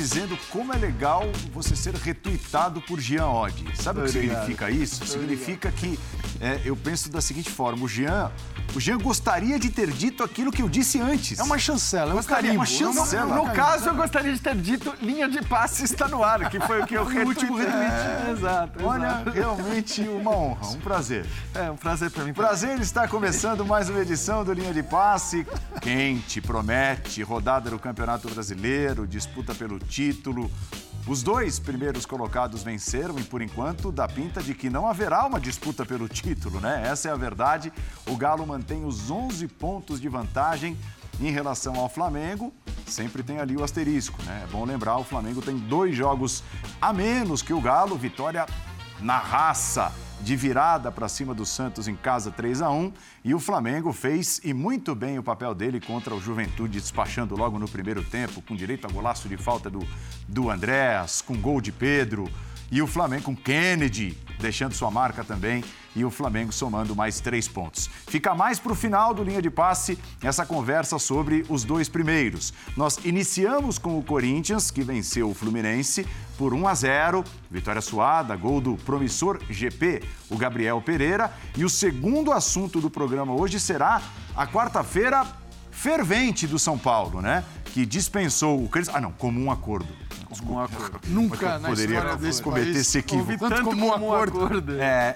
dizendo como é legal você ser retuitado por Jean Odi. Sabe o que significa isso? Significa que, eu penso da seguinte forma, o Jean gostaria de ter dito aquilo que eu disse antes. É uma chancela, é um carimbo. É uma chancela. No meu caso, eu gostaria de ter dito linha de passe está no ar, que foi o que eu retuitei. O último retuite. Exato. Olha, realmente uma honra, um prazer. É um prazer para mim. Prazer estar começando mais uma edição do Linha de Passe. Quente, promete, rodada do Campeonato Brasileiro, disputa pelo título. Os dois primeiros colocados venceram e, por enquanto, dá pinta de que não haverá uma disputa pelo título, né? Essa é a verdade. O Galo mantém os 11 pontos de vantagem em relação ao Flamengo. Sempre tem ali o asterisco, né? É bom lembrar, o Flamengo tem 2 jogos a menos que o Galo. Vitória na raça, de virada para cima do Santos em casa, 3-1. E o Flamengo fez, e muito bem, o papel dele contra o Juventude, despachando logo no primeiro tempo, com direito a golaço de falta do Andrés, com gol de Pedro. E o Flamengo com Kennedy, deixando sua marca também. E o Flamengo somando mais 3 pontos. Fica mais para o final do Linha de Passe essa conversa sobre os dois primeiros. Nós iniciamos com o Corinthians, que venceu o Fluminense por 1-0. Vitória suada, gol do promissor GP, o Gabriel Pereira. E o segundo assunto do programa hoje será a quarta-feira fervente do São Paulo, né? Que dispensou o Crespo. Ah, não, comum acordo. Nunca na história desse cometer esse equívoco. Tanto comum acordo.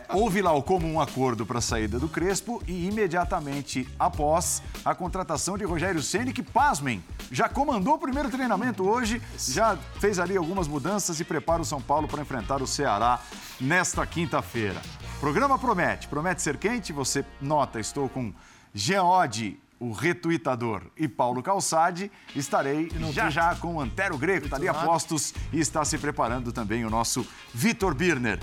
Houve lá o comum acordo para a saída do Crespo e imediatamente após a contratação de Rogério Ceni, que, pasmem, já comandou o primeiro treinamento hoje, já fez ali algumas mudanças e prepara o São Paulo para enfrentar o Ceará nesta quinta-feira. O programa promete ser quente. Você nota, estou com Jean Odi, o retuitador, e Paulo Calçade. Estarei já com o Antero Greco, está ali a postos, e está se preparando também o nosso Vitor Birner.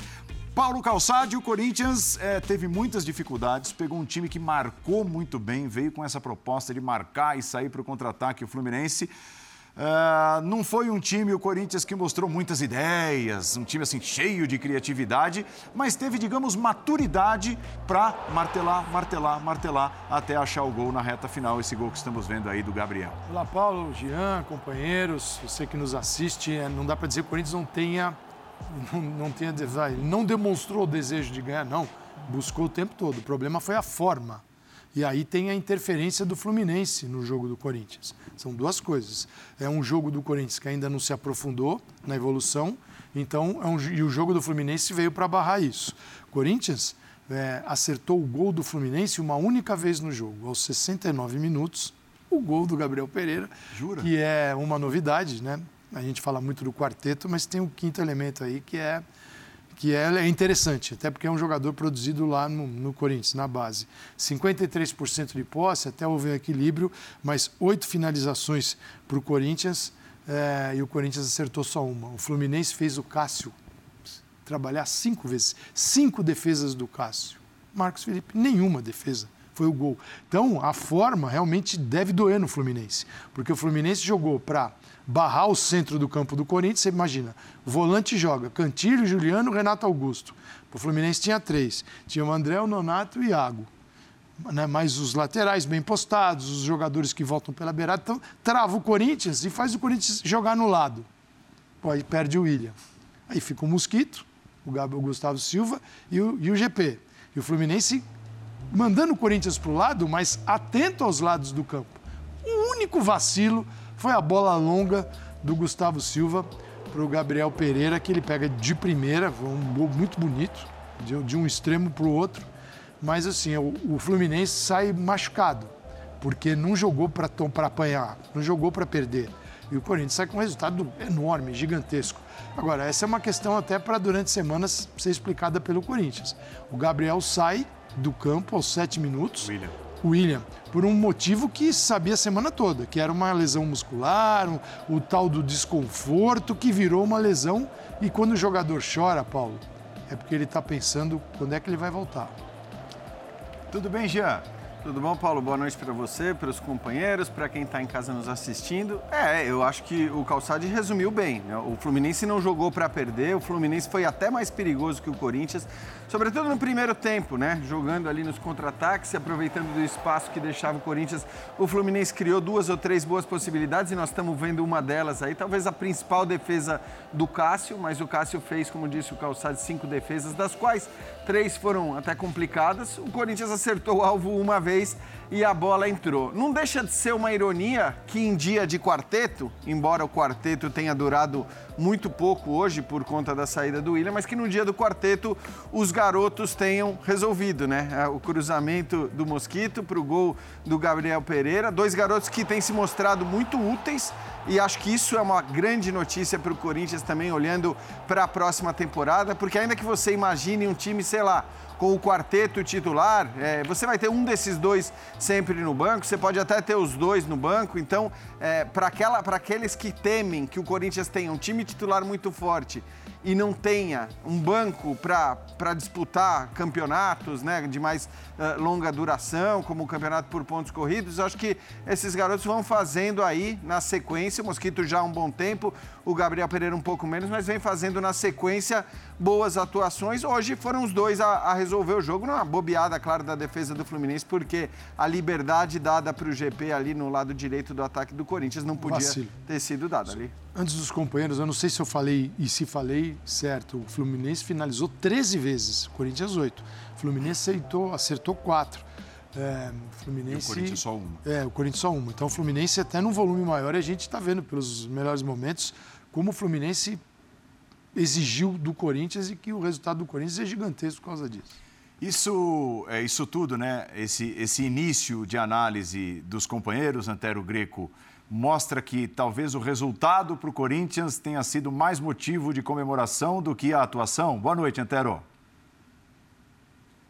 Paulo Calçade, o Corinthians teve muitas dificuldades, pegou um time que marcou muito bem, veio com essa proposta de marcar e sair para o contra-ataque o Fluminense. Não foi um time, o Corinthians, que mostrou muitas ideias, um time assim cheio de criatividade, mas teve, digamos, maturidade para martelar até achar o gol na reta final, esse gol que estamos vendo aí do Gabriel. Olá, Paulo, Jean, companheiros, você que nos assiste, não dá para dizer que o Corinthians não demonstrou o desejo de ganhar, não, buscou o tempo todo, o problema foi a forma. E aí tem a interferência do Fluminense no jogo do Corinthians. São duas coisas. É um jogo do Corinthians que ainda não se aprofundou na evolução, então e o jogo do Fluminense veio para barrar isso. O Corinthians acertou o gol do Fluminense uma única vez no jogo, aos 69 minutos, o gol do Gabriel Pereira. Jura? Que é uma novidade, né? A gente fala muito do quarteto, mas tem um quinto elemento aí que é interessante, até porque é um jogador produzido lá no Corinthians, na base. 53% de posse, até houve um equilíbrio, mas 8 finalizações para o Corinthians, e o Corinthians acertou só uma. O Fluminense fez o Cássio trabalhar 5 vezes, 5 defesas do Cássio. Marcos Felipe, nenhuma defesa, foi o gol. Então, a forma realmente deve doer no Fluminense, porque o Fluminense jogou para barrar o centro do campo do Corinthians, você imagina, volante joga, Cantillo, Juliano, Renato Augusto. O Fluminense tinha 3, tinha o André, o Nonato e o Iago. Mas os laterais bem postados, os jogadores que voltam pela beirada, então trava o Corinthians e faz o Corinthians jogar no lado. Pô, aí perde o William. Aí fica o Mosquito, o Gustavo Silva e o GP. E o Fluminense mandando o Corinthians para o lado, mas atento aos lados do campo. O único vacilo foi a bola longa do Gustavo Silva para o Gabriel Pereira, que ele pega de primeira, um gol muito bonito, de um extremo para o outro. Mas, assim, o Fluminense sai machucado, porque não jogou para apanhar, não jogou para perder. E o Corinthians sai com um resultado enorme, gigantesco. Agora, essa é uma questão até para, durante semanas, ser explicada pelo Corinthians. O Gabriel sai do campo aos 7 minutos. William, por um motivo que sabia a semana toda, que era uma lesão muscular, o tal do desconforto, que virou uma lesão. E quando o jogador chora, Paulo, é porque ele está pensando quando é que ele vai voltar. Tudo bem, Jean? Tudo bom, Paulo? Boa noite para você, para os companheiros, para quem está em casa nos assistindo. Eu acho que o Calçade resumiu bem, né? O Fluminense não jogou para perder, o Fluminense foi até mais perigoso que o Corinthians, sobretudo no primeiro tempo, né? Jogando ali nos contra-ataques, aproveitando do espaço que deixava o Corinthians. O Fluminense criou 2 ou 3 boas possibilidades e nós estamos vendo uma delas aí, talvez a principal defesa do Cássio, mas o Cássio fez, como disse o Calçade, 5 defesas, das quais 3 foram até complicadas. O Corinthians acertou o alvo uma vez e a bola entrou. Não deixa de ser uma ironia que em dia de quarteto, embora o quarteto tenha durado muito pouco hoje por conta da saída do William, mas que no dia do quarteto os garotos tenham resolvido, né? O cruzamento do Mosquito para o gol do Gabriel Pereira, 2 garotos que têm se mostrado muito úteis e acho que isso é uma grande notícia para o Corinthians também, olhando para a próxima temporada, porque ainda que você imagine um time, sei lá, com o quarteto titular, você vai ter um desses 2 sempre no banco, você pode até ter os 2 no banco, então para aqueles que temem que o Corinthians tenha um time titular muito forte e não tenha um banco para disputar campeonatos, né, de mais longa duração, como o campeonato por pontos corridos, acho que esses garotos vão fazendo aí na sequência, o Mosquito já há um bom tempo, o Gabriel Pereira um pouco menos, mas vem fazendo na sequência boas atuações. Hoje foram os 2 a resolver o jogo, numa bobeada, claro, da defesa do Fluminense, porque a liberdade dada para o GP ali no lado direito do ataque do Corinthians não podia ter sido dada ali. Antes dos companheiros, eu não sei se eu falei e se falei, certo, o Fluminense finalizou 13 vezes, o Corinthians 8. O Fluminense acertou 4. O Corinthians só 1. O Corinthians só 1. Então, o Fluminense até num volume maior, a gente está vendo pelos melhores momentos como o Fluminense exigiu do Corinthians e que o resultado do Corinthians é gigantesco por causa disso. Isso tudo, né? Esse início de análise dos companheiros, Antero Greco, mostra que talvez o resultado para o Corinthians tenha sido mais motivo de comemoração do que a atuação. Boa noite, Antero.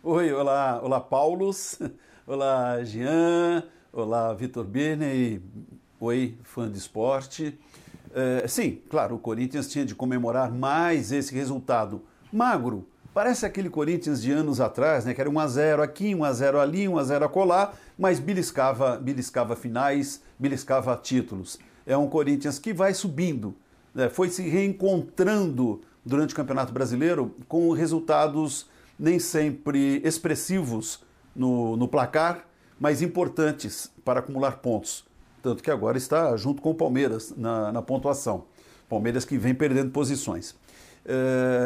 Oi, olá Paulos, olá Jean, olá Vitor Birner e oi, fã de esporte. Sim, claro, o Corinthians tinha de comemorar mais esse resultado magro. Parece aquele Corinthians de anos atrás, né? Que era 1-0 aqui, 1-0 ali, 1-0 acolá, mas beliscava finais, beliscava títulos. É um Corinthians que vai subindo, né? Foi se reencontrando durante o Campeonato Brasileiro com resultados nem sempre expressivos no placar, mas importantes para acumular pontos. Tanto que agora está junto com o Palmeiras na pontuação. Palmeiras que vem perdendo posições.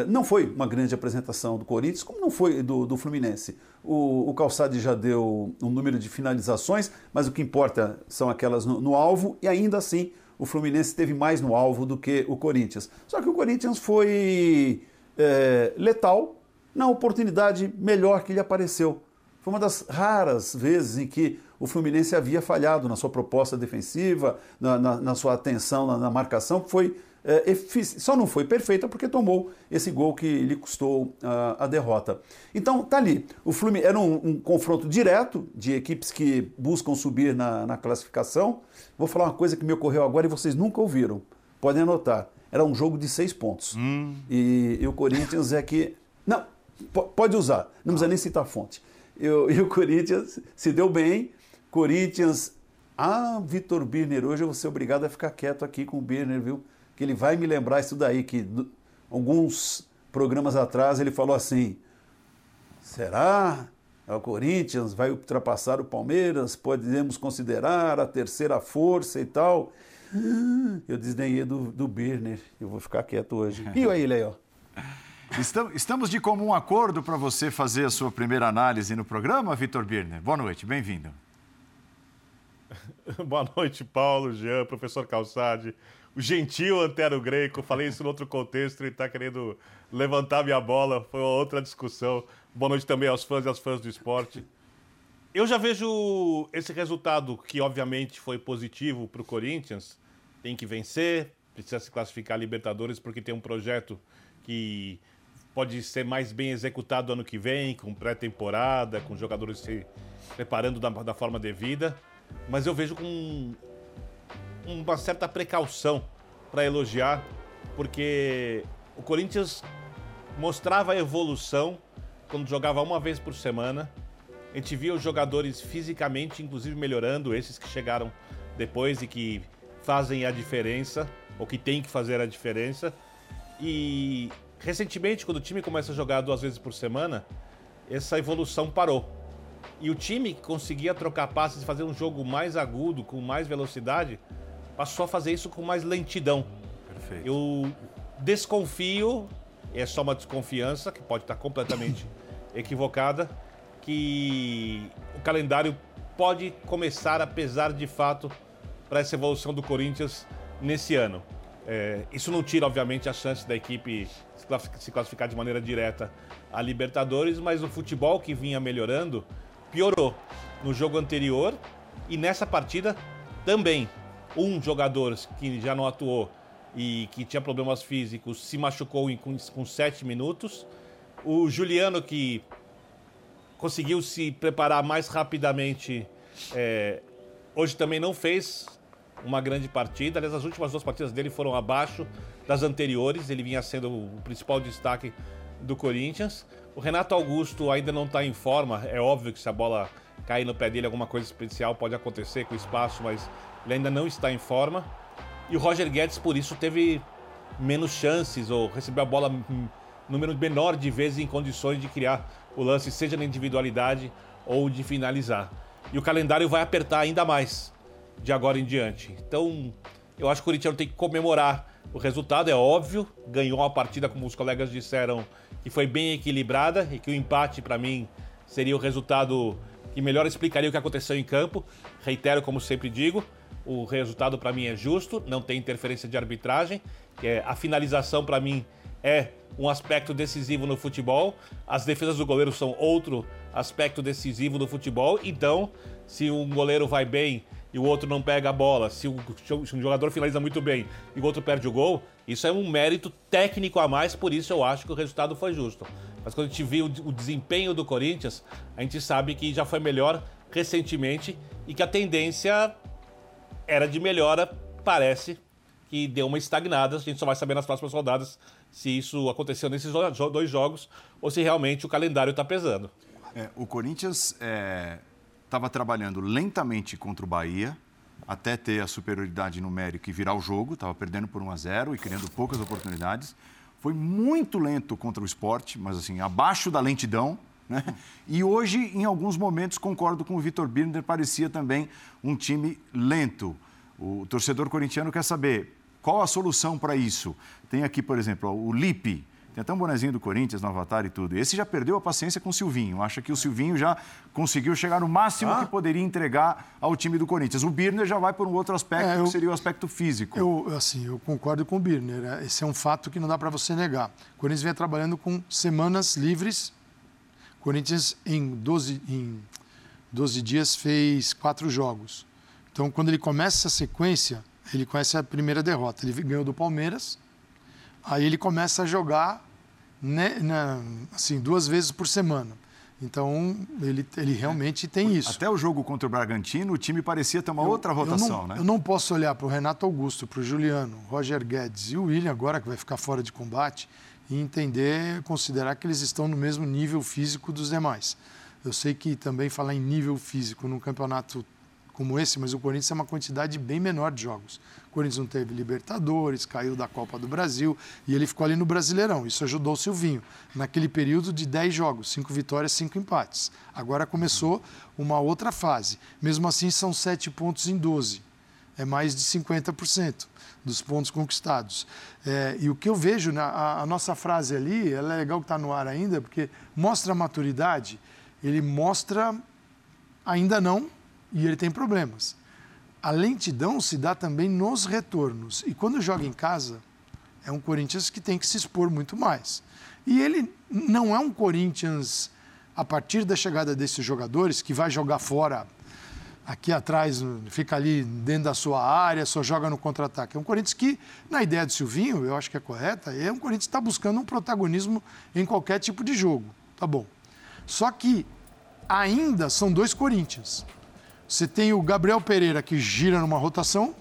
Não foi uma grande apresentação do Corinthians, como não foi do Fluminense. O Calçade já deu um número de finalizações, mas o que importa são aquelas no alvo, e ainda assim o Fluminense teve mais no alvo do que o Corinthians. Só que o Corinthians foi letal na oportunidade melhor que lhe apareceu. Foi uma das raras vezes em que o Fluminense havia falhado na sua proposta defensiva, na sua atenção, na marcação, que foi... Só não foi perfeita porque tomou esse gol que lhe custou a derrota. Então, tá ali. O Fluminense era um confronto direto de equipes que buscam subir na classificação. Vou falar uma coisa que me ocorreu agora e vocês nunca ouviram. Podem anotar. Era um jogo de 6 pontos. E o Corinthians é que... Não, pode usar. Não precisa nem citar a fonte. E o Corinthians se deu bem. Corinthians... Ah, Vitor Birner, hoje eu vou ser obrigado a ficar quieto aqui com o Birner, viu? Que ele vai me lembrar isso daí, que alguns programas atrás ele falou assim, será o Corinthians vai ultrapassar o Palmeiras? Podemos considerar a terceira força e tal? Eu desdenhei do Birner, eu vou ficar quieto hoje. E olha ele aí, ó. Estamos de comum acordo para você fazer a sua primeira análise no programa, Vitor Birner. Boa noite, bem-vindo. Boa noite, Paulo, Jean, professor Calçade. O gentil Antero Greco, falei isso em outro contexto e está querendo levantar minha bola, foi uma outra discussão. Boa noite também aos fãs e às fãs do esporte. Eu já vejo esse resultado que obviamente foi positivo para o Corinthians, tem que vencer, precisa se classificar a Libertadores porque tem um projeto que pode ser mais bem executado ano que vem, com pré-temporada, com jogadores se preparando da forma devida, mas eu vejo com... uma certa precaução para elogiar, porque o Corinthians mostrava a evolução quando jogava uma vez por semana, A gente via os jogadores fisicamente, inclusive, melhorando, esses que chegaram depois e que fazem a diferença, ou que tem que fazer a diferença. E recentemente, quando o time começa a jogar 2 vezes por semana, essa evolução parou. E o time que conseguia trocar passes e fazer um jogo mais agudo, com mais velocidade, passou a fazer isso com mais lentidão. Perfeito. Eu desconfio, é só uma desconfiança, que pode estar completamente equivocada, que o calendário pode começar a pesar de fato para essa evolução do Corinthians nesse ano. Isso não tira, obviamente, a chance da equipe se classificar de maneira direta a Libertadores, mas o futebol que vinha melhorando piorou no jogo anterior e nessa partida também. Um jogador que já não atuou e que tinha problemas físicos se machucou com 7 minutos. O Juliano, que conseguiu se preparar mais rapidamente, hoje também não fez uma grande partida. Aliás, as últimas 2 partidas dele foram abaixo das anteriores. Ele vinha sendo o principal destaque do Corinthians. O Renato Augusto ainda não está em forma. É óbvio que se a bola cair no pé dele, alguma coisa especial pode acontecer com o espaço, mas ele ainda não está em forma. E o Roger Guedes, por isso, teve menos chances ou recebeu a bola número menor de vezes em condições de criar o lance, seja na individualidade ou de finalizar. E o calendário vai apertar ainda mais de agora em diante. Então, eu acho que o corintiano tem que comemorar o resultado, é óbvio. Ganhou uma partida, como os colegas disseram, que foi bem equilibrada e que o empate, para mim, seria o resultado que melhor explicaria o que aconteceu em campo. Reitero, como sempre digo, o resultado para mim é justo, não tem interferência de arbitragem. A finalização para mim é um aspecto decisivo no futebol. As defesas do goleiro são outro aspecto decisivo no futebol. Então, se um goleiro vai bem e o outro não pega a bola, se um jogador finaliza muito bem e o outro perde o gol, isso é um mérito técnico a mais, por isso eu acho que o resultado foi justo. Mas quando a gente viu o desempenho do Corinthians, a gente sabe que já foi melhor recentemente e que a tendência era de melhora, parece que deu uma estagnada. A gente só vai saber nas próximas rodadas se isso aconteceu nesses 2 jogos ou se realmente o calendário está pesando. O Corinthians estava trabalhando lentamente contra o Bahia, até ter a superioridade numérica e virar o jogo, estava perdendo por 1-0 e criando poucas oportunidades. Foi muito lento contra o Sport, mas assim, abaixo da lentidão, né? E hoje, em alguns momentos, concordo com o Vitor Birner, parecia também um time lento. O torcedor corintiano quer saber qual a solução para isso. Tem aqui, por exemplo, o Lipe. Tem até um bonezinho do Corinthians no avatar e tudo. Esse já perdeu a paciência com o Silvinho. Acha que o Silvinho já conseguiu chegar no máximo que poderia entregar ao time do Corinthians. O Birner já vai por um outro aspecto, que seria o aspecto físico. Eu concordo com o Birner. Esse é um fato que não dá para você negar. O Corinthians vem trabalhando com semanas livres. O Corinthians, em 12 dias, fez 4 jogos. Então, quando ele começa essa sequência, ele conhece a primeira derrota. Ele ganhou do Palmeiras. Aí ele começa a jogar, né, assim, 2 vezes por semana. Então, ele realmente tem isso. Até o jogo contra o Bragantino, o time parecia ter uma outra rotação, né? Eu não posso olhar para o Renato Augusto, para o Juliano, Roger Guedes e o William agora, que vai ficar fora de combate, e considerar que eles estão no mesmo nível físico dos demais. Eu sei que também falar em nível físico num campeonato como esse, mas o Corinthians é uma quantidade bem menor de jogos. O Corinthians não teve Libertadores, caiu da Copa do Brasil e ele ficou ali no Brasileirão. Isso ajudou o Silvinho naquele período de 10 jogos, 5 vitórias, 5 empates. Agora começou uma outra fase. Mesmo assim, são 7 pontos em 12. É mais de 50% dos pontos conquistados. E o que eu vejo, a nossa frase ali, ela é legal que está no ar ainda, porque mostra a maturidade, ele mostra ainda não, e ele tem problemas. A lentidão se dá também nos retornos. E quando joga em casa, é um Corinthians que tem que se expor muito mais. E ele não é um Corinthians, a partir da chegada desses jogadores, que vai jogar fora, aqui atrás, fica ali dentro da sua área, só joga no contra-ataque. É um Corinthians que, na ideia do Silvinho, eu acho que é correta, é um Corinthians que está buscando um protagonismo em qualquer tipo de jogo. Tá bom. Só que ainda são 2 Corinthians. Você tem o Gabriel Pereira, que gira numa rotação,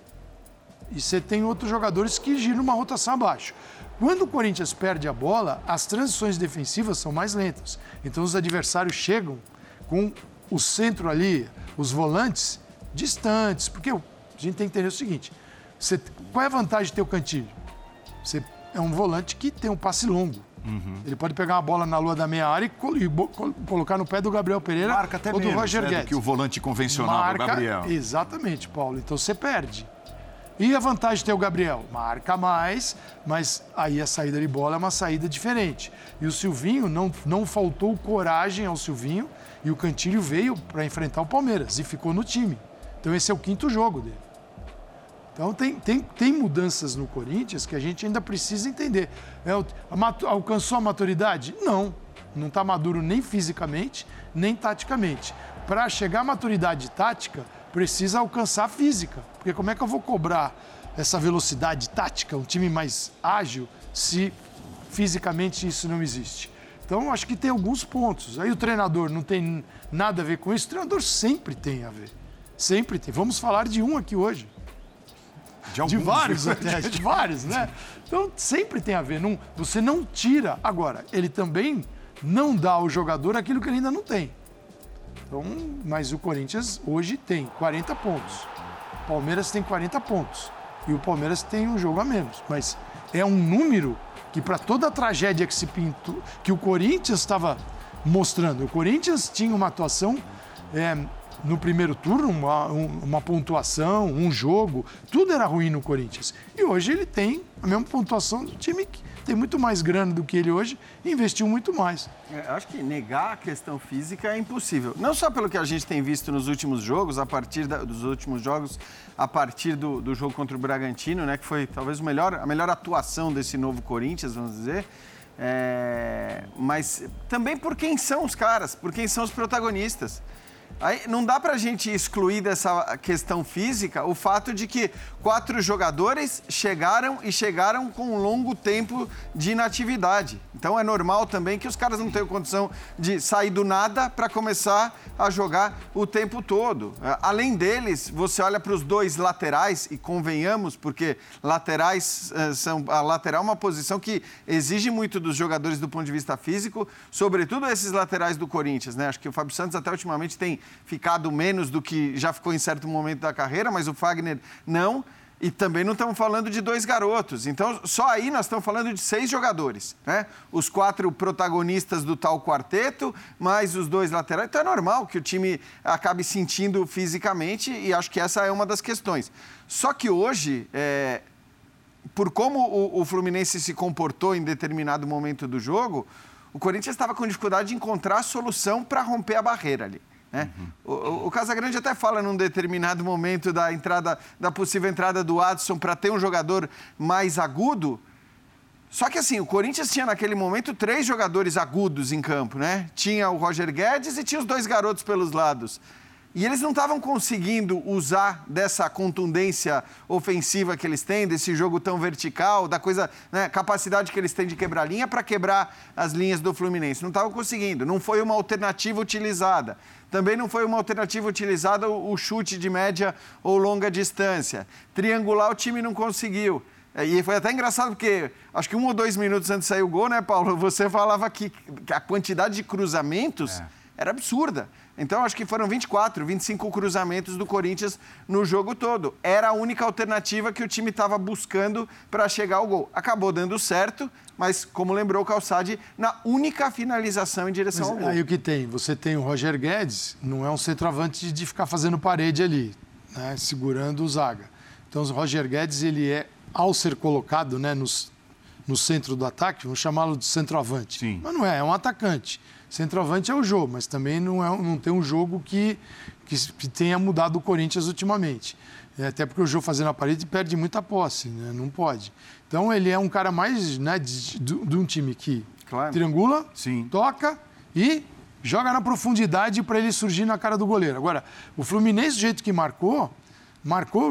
e você tem outros jogadores que giram numa rotação abaixo. Quando o Corinthians perde a bola, as transições defensivas são mais lentas. Então, os adversários chegam com o centro ali, os volantes, distantes. Porque a gente tem que entender o seguinte, você, qual é a vantagem de ter o Cantillo? Você é um volante que tem um passe longo. Uhum. Ele pode pegar uma bola na lua da meia área e colocar no pé do Gabriel Pereira marca até ou do menos, Roger Guedes. Do que o volante convencional marca, do Gabriel. Exatamente, Paulo. Então você perde. E a vantagem de ter o Gabriel? Marca mais, mas aí a saída de bola é uma saída diferente. E o Silvinho, não faltou coragem ao Silvinho e o Cantillo veio para enfrentar o Palmeiras e ficou no time. Então esse é o quinto jogo dele. Então tem mudanças no Corinthians que a gente ainda precisa entender. Alcançou a maturidade? Não. Não está maduro nem fisicamente, nem taticamente. Para chegar à maturidade tática, precisa alcançar a física. Porque como é que eu vou cobrar essa velocidade tática, um time mais ágil, se fisicamente isso não existe? Então, acho que tem alguns pontos. Aí o treinador não tem nada a ver com isso. O treinador sempre tem a ver. Sempre tem. Vamos falar de um aqui hoje. De vários até, de vários, né? Então, sempre tem a ver. Não, você não tira. Agora, ele também não dá ao jogador aquilo que ele ainda não tem. Então, mas o Corinthians hoje tem 40 pontos. O Palmeiras tem 40 pontos. E o Palmeiras tem um jogo a menos. Mas é um número que, para toda a tragédia que se pintou, que o Corinthians estava mostrando. O Corinthians tinha uma atuação... no primeiro turno, uma pontuação, um jogo, tudo era ruim no Corinthians. E hoje ele tem a mesma pontuação do time que tem muito mais grana do que ele hoje e investiu muito mais. Eu acho que negar a questão física é impossível. Não só pelo que a gente tem visto nos últimos jogos, a partir do jogo contra o Bragantino, né, que foi talvez a melhor atuação desse novo Corinthians, vamos dizer... mas também por quem são os caras, por quem são os protagonistas. Aí não dá pra gente excluir dessa questão física o fato de que 4 jogadores chegaram com um longo tempo de inatividade. Então é normal também que os caras não tenham condição de sair do nada pra começar a jogar o tempo todo. Além deles, você olha pros 2 laterais, e convenhamos, porque a lateral é uma posição que exige muito dos jogadores do ponto de vista físico, sobretudo esses laterais do Corinthians, né? Acho que o Fábio Santos até ultimamente tem ficado menos do que já ficou em certo momento da carreira, mas o Fagner não. E também não estamos falando de 2 garotos. Então, só aí nós estamos falando de 6 jogadores, né? Os 4 protagonistas do tal quarteto, mais os 2 laterais. Então, é normal que o time acabe sentindo fisicamente e acho que essa é uma das questões. Só que hoje... por como o Fluminense se comportou em determinado momento do jogo, o Corinthians estava com dificuldade de encontrar a solução para romper a barreira ali. Né? Uhum. O Casagrande até fala num determinado momento da possível entrada do Adson para ter um jogador mais agudo. Só que assim, o Corinthians tinha naquele momento 3 jogadores agudos em campo, né? Tinha o Roger Guedes e tinha os 2 garotos pelos lados. E eles não estavam conseguindo usar dessa contundência ofensiva que eles têm, desse jogo tão vertical, da coisa, né, capacidade que eles têm de quebrar linha para quebrar as linhas do Fluminense. Não estavam conseguindo, não foi uma alternativa utilizada. Também não foi uma alternativa utilizada o chute de média ou longa distância. Triangular o time não conseguiu. E foi até engraçado porque, acho que 1 ou 2 minutos antes de sair o gol, né, Paulo? Você falava que a quantidade de cruzamentos era absurda. Então, acho que foram 24, 25 cruzamentos do Corinthians no jogo todo. Era a única alternativa que o time estava buscando para chegar ao gol. Acabou dando certo, mas, como lembrou o Calçade, na única finalização em direção ao gol. Aí o que tem? Você tem o Roger Guedes, não é um centroavante de ficar fazendo parede ali, né, segurando o zaga. Então, o Roger Guedes, ele é, ao ser colocado, né, no centro do ataque, vamos chamá-lo de centroavante. Sim. Mas não é, é um atacante. Centroavante é o Jô, mas também não tem um jogo que tenha mudado o Corinthians ultimamente. Até porque o Jô fazendo a parede perde muita posse, né? Não pode. Então ele é um cara mais, né, de um time que triangula, sim, toca e joga na profundidade para ele surgir na cara do goleiro. Agora, o Fluminense, do jeito que marcou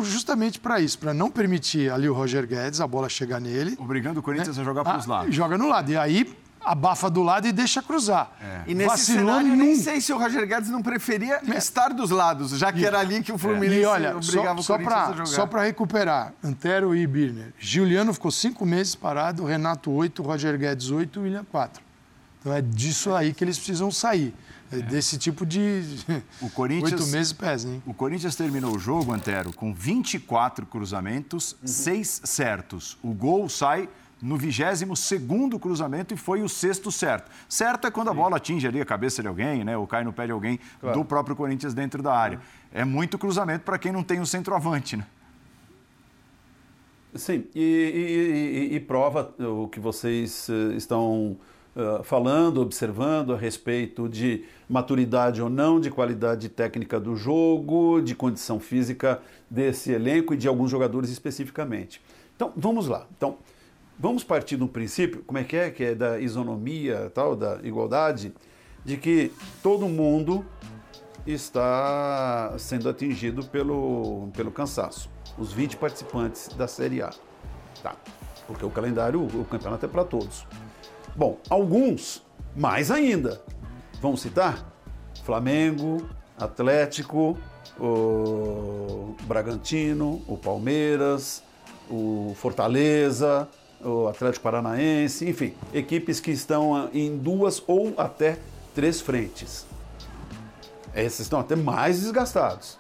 justamente para isso, para não permitir ali o Roger Guedes, a bola chegar nele. Obrigando o Corinthians, né, a jogar para os lados. Joga no lado. E aí... abafa do lado e deixa cruzar. E nesse vacilou cenário, eu nem sei se o Roger Guedes não preferia estar dos lados, já que era ali que o Fluminense e olha, obrigava o Corinthians a jogar. Só para recuperar, Antero e Birner. Juliano ficou 5 meses parado, Renato 8, Roger Guedes 8, William 4. Então é disso aí que eles precisam sair. É desse tipo de 8 meses pesam, hein? O Corinthians terminou o jogo, Antero, com 24 cruzamentos, 6 certos. O gol sai no 22º cruzamento e foi o 6º certo. Certo é quando a bola atinge ali a cabeça de alguém, né? Ou cai no pé de alguém do próprio Corinthians dentro da área. É muito cruzamento para quem não tem um centroavante, né? Sim, e prova o que vocês estão falando, observando a respeito de maturidade ou não, de qualidade técnica do jogo, de condição física desse elenco e de alguns jogadores especificamente. Então, vamos lá. Então, vamos partir de um princípio, como é que é? Que é da isonomia, tal, da igualdade, de que todo mundo está sendo atingido pelo cansaço. Os 20 participantes da Série A. Tá. Porque o calendário, o campeonato é para todos. Bom, alguns, mais ainda. Vamos citar? Flamengo, Atlético, o Bragantino, o Palmeiras, o Fortaleza, o Atlético Paranaense, enfim, equipes que estão em 2 ou até 3 frentes. Esses estão até mais desgastados.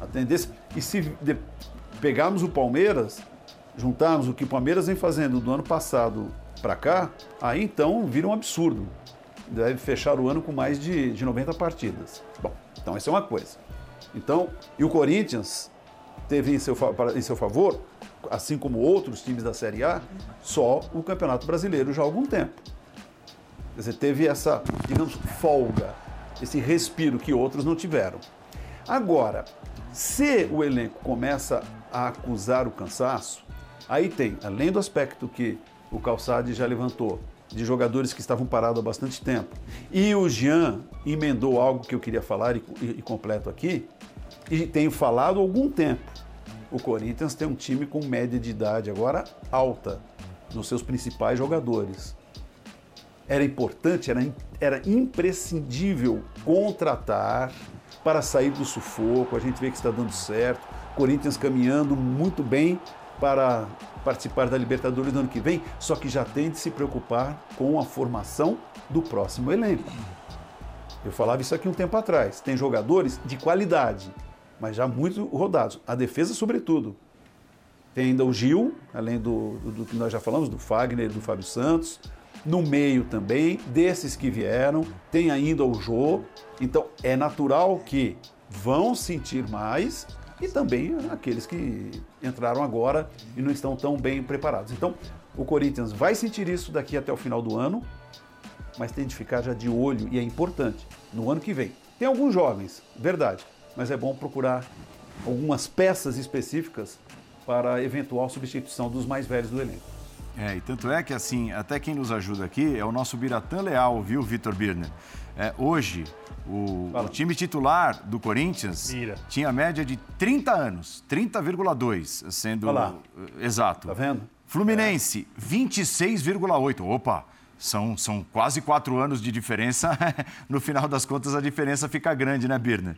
A tendência... E se pegarmos o Palmeiras, juntarmos o que o Palmeiras vem fazendo do ano passado para cá, aí então vira um absurdo. Deve fechar o ano com mais de 90 partidas. Bom, então essa é uma coisa. Então, e o Corinthians teve em seu favor, assim como outros times da Série A, só o Campeonato Brasileiro já há algum tempo. Quer dizer, teve essa, digamos, folga, esse respiro que outros não tiveram. Agora, se o elenco começa a acusar o cansaço, aí tem, além do aspecto que o Calçade já levantou, de jogadores que estavam parados há bastante tempo, e o Jean emendou algo que eu queria falar e completo aqui, e tenho falado há algum tempo. O Corinthians tem um time com média de idade agora alta, nos seus principais jogadores. Era importante, era imprescindível contratar para sair do sufoco, a gente vê que está dando certo, Corinthians caminhando muito bem para participar da Libertadores no ano que vem, só que já tem de se preocupar com a formação do próximo elenco. Eu falava isso aqui um tempo atrás, tem jogadores de qualidade, mas já muito rodados, a defesa sobretudo. Tem ainda o Gil, além do que nós já falamos, do Fagner e do Fábio Santos, no meio também, desses que vieram, tem ainda o Jô. Então, é natural que vão sentir mais e também aqueles que entraram agora e não estão tão bem preparados. Então, o Corinthians vai sentir isso daqui até o final do ano, mas tem de ficar já de olho, e é importante, no ano que vem. Tem alguns jovens, verdade, mas é bom procurar algumas peças específicas para a eventual substituição dos mais velhos do elenco. É, e tanto é que, assim, até quem nos ajuda aqui é o nosso Biratã Leal, viu, Vitor Birner? É, hoje, o time titular do Corinthians tinha média de 30 anos, 30,2, sendo exato. Tá vendo? Fluminense, 26,8. Opa! São quase 4 anos de diferença. No final das contas, a diferença fica grande, né, Birner?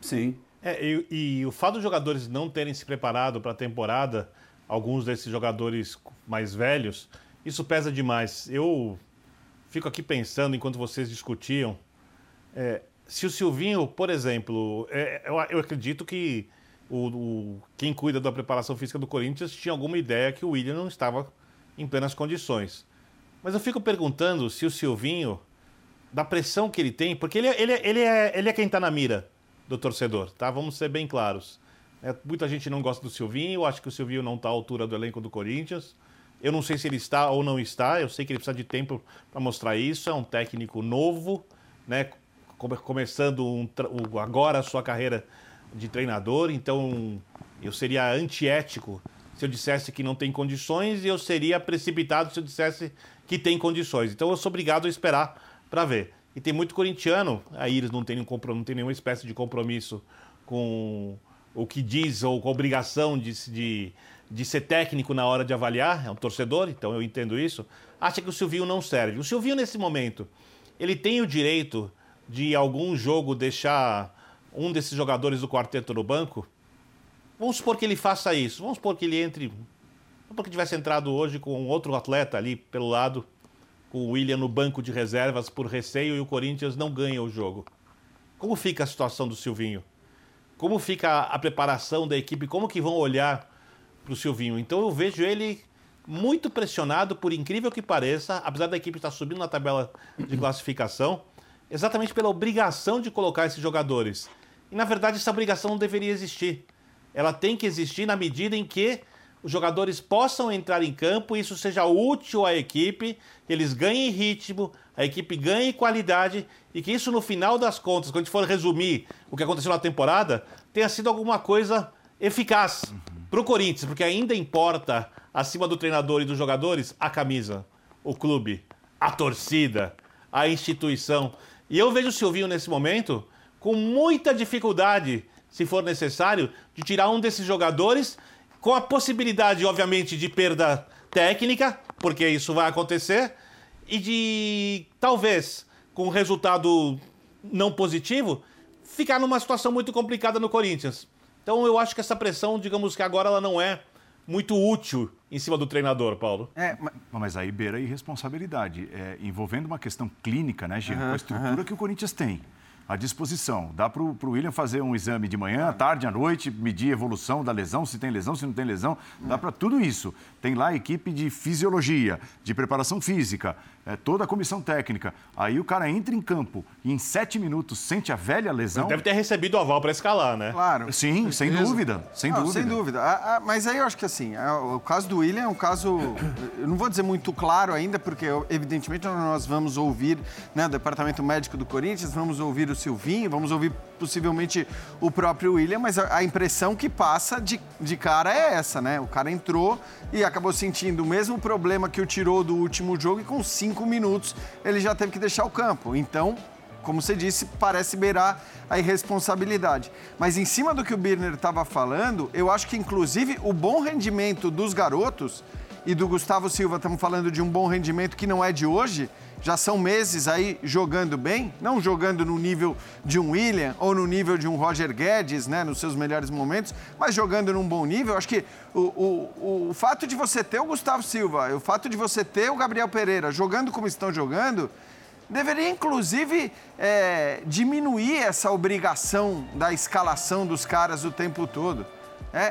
Sim. E o fato dos jogadores não terem se preparado para a temporada... Alguns desses jogadores mais velhos, isso pesa demais. Eu fico aqui pensando, enquanto vocês discutiam, se o Silvinho, por exemplo, eu acredito que quem cuida da preparação física do Corinthians tinha alguma ideia que o William não estava em plenas condições. Mas eu fico perguntando se o Silvinho, da pressão que ele tem, porque ele é quem está na mira do torcedor, tá? Vamos ser bem claros. Muita gente não gosta do Silvinho, acho que o Silvinho não está à altura do elenco do Corinthians. Eu não sei se ele está ou não está, eu sei que ele precisa de tempo para mostrar isso. É um técnico novo, né? Começando agora a sua carreira de treinador, então eu seria antiético se eu dissesse que não tem condições e eu seria precipitado se eu dissesse que tem condições. Então eu sou obrigado a esperar para ver. E tem muito corintiano, aí eles não tem nenhuma espécie de compromisso com... o que diz, ou com a obrigação de ser técnico na hora de avaliar, é um torcedor, então eu entendo isso, acha que o Silvinho não serve. O Silvinho, nesse momento, ele tem o direito de, em algum jogo, deixar um desses jogadores do quarteto no banco? Vamos supor que ele faça isso, vamos supor que ele entre... Vamos supor que tivesse entrado hoje com outro atleta ali pelo lado, com o William no banco de reservas por receio e o Corinthians não ganha o jogo. Como fica a situação do Silvinho? Como fica a preparação da equipe? Como que vão olhar para o Silvinho? Então eu vejo ele muito pressionado, por incrível que pareça, apesar da equipe estar subindo na tabela de classificação, exatamente pela obrigação de colocar esses jogadores. E, na verdade, essa obrigação não deveria existir. Ela tem que existir na medida em que os jogadores possam entrar em campo e isso seja útil à equipe, que eles ganhem ritmo, a equipe ganhe qualidade e que isso, no final das contas, quando a gente for resumir o que aconteceu na temporada, tenha sido alguma coisa eficaz para o Corinthians, porque ainda importa, acima do treinador e dos jogadores, a camisa, o clube, a torcida, a instituição. E eu vejo o Silvinho, nesse momento, com muita dificuldade, se for necessário, de tirar um desses jogadores, com a possibilidade, obviamente, de perda técnica, porque isso vai acontecer, e de, talvez, com um resultado não positivo, ficar numa situação muito complicada no Corinthians. Então, eu acho que essa pressão, digamos que agora ela não é muito útil em cima do treinador, Paulo. É, mas aí beira a irresponsabilidade. É, envolvendo uma questão clínica, né, Jean? A estrutura que o Corinthians tem à disposição. Dá para o William fazer um exame de manhã, à tarde, à noite, medir a evolução da lesão, se tem lesão, se não tem lesão. Dá para tudo isso. Tem lá a equipe de fisiologia, de preparação física, toda a comissão técnica. Aí o cara entra em campo e em 7 minutos sente a velha lesão. Mas deve ter recebido o aval para escalar, né? Claro. Sim, sem dúvida. Sem dúvida. Mas aí eu acho que assim, o caso do William é um caso, eu não vou dizer muito claro ainda, porque evidentemente nós vamos ouvir, né, o departamento médico do Corinthians, vamos ouvir o Silvinho, vamos ouvir possivelmente o próprio William, mas a impressão que passa de cara é essa, né? O cara entrou e acabou sentindo o mesmo problema que o tirou do último jogo e com 5 minutos ele já teve que deixar o campo. Então, como você disse, parece beirar a irresponsabilidade. Mas em cima do que o Birner estava falando, eu acho que inclusive o bom rendimento dos garotos e do Gustavo Silva, estamos falando de um bom rendimento que não é de hoje, já são meses aí jogando bem, não jogando no nível de um William ou no nível de um Roger Guedes, né, nos seus melhores momentos, mas jogando num bom nível. Acho que o fato de você ter o Gustavo Silva, o fato de você ter o Gabriel Pereira jogando como estão jogando, deveria, inclusive, diminuir essa obrigação da escalação dos caras o tempo todo.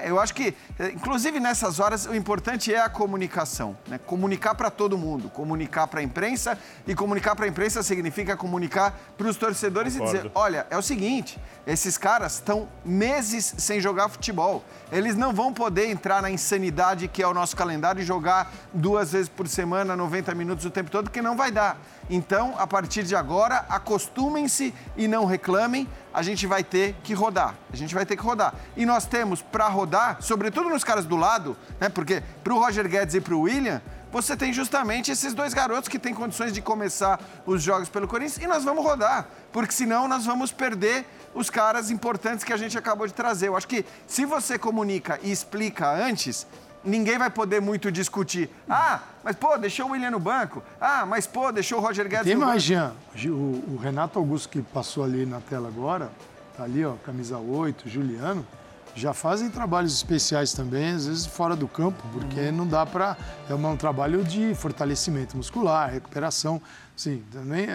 Eu acho que, inclusive nessas horas, o importante é a comunicação, né? Comunicar para todo mundo, comunicar para a imprensa, e comunicar para a imprensa significa comunicar para os torcedores e dizer, olha, é o seguinte, esses caras estão meses sem jogar futebol, eles não vão poder entrar na insanidade que é o nosso calendário e jogar 2 vezes por semana, 90 minutos o tempo todo, que não vai dar. Então, a partir de agora, acostumem-se e não reclamem, a gente vai ter que rodar. A gente vai ter que rodar. E nós temos para rodar, sobretudo nos caras do lado, né? Porque para o Roger Guedes e para o William, você tem justamente esses 2 garotos que têm condições de começar os jogos pelo Corinthians e nós vamos rodar, porque senão nós vamos perder os caras importantes que a gente acabou de trazer. Eu acho que se você comunica e explica antes, ninguém vai poder muito discutir. Ah, mas pô, deixou o William no banco. Ah, mas pô, deixou o Roger Guedes no banco. Tem mais, Jean. O Renato Augusto que passou ali na tela agora, tá ali, ó, camisa 8, Juliano, já fazem trabalhos especiais também, às vezes fora do campo, porque não dá pra... É um trabalho de fortalecimento muscular, recuperação, sim, também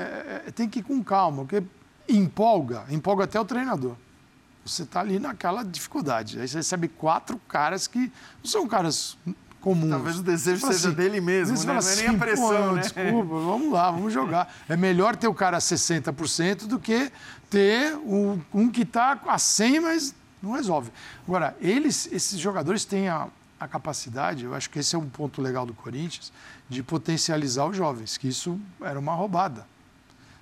tem que ir com calma, porque empolga até o treinador. Você está ali naquela dificuldade. Aí você recebe 4 caras que não são caras comuns. Talvez o desejo seja assim, dele mesmo, né? Não é nem a pressão, né? Desculpa, vamos lá, vamos jogar. É melhor ter o cara a 60% do que ter um que está a 100%, mas não resolve. Agora, esses jogadores têm a capacidade, eu acho que esse é um ponto legal do Corinthians, de potencializar os jovens, que isso era uma roubada.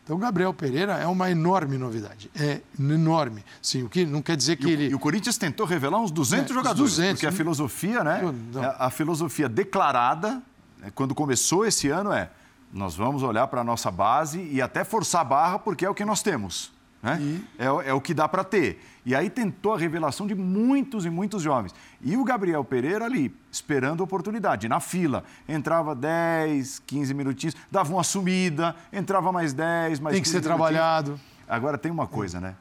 Então, o Gabriel Pereira é uma enorme novidade. É enorme. Sim, o que não quer dizer que ele... E o Corinthians tentou revelar uns 200 jogadores. 200, porque a filosofia, né? A filosofia declarada, quando começou esse ano, é nós vamos olhar para a nossa base e até forçar a barra, porque é o que nós temos. Né? É o que dá para ter. E aí tentou a revelação de muitos e muitos jovens. E o Gabriel Pereira ali, esperando a oportunidade, na fila. Entrava 10, 15 minutinhos, dava uma sumida, entrava mais 10, mais 15 minutinhos. Tem que ser trabalhado. Agora, tem uma coisa, né?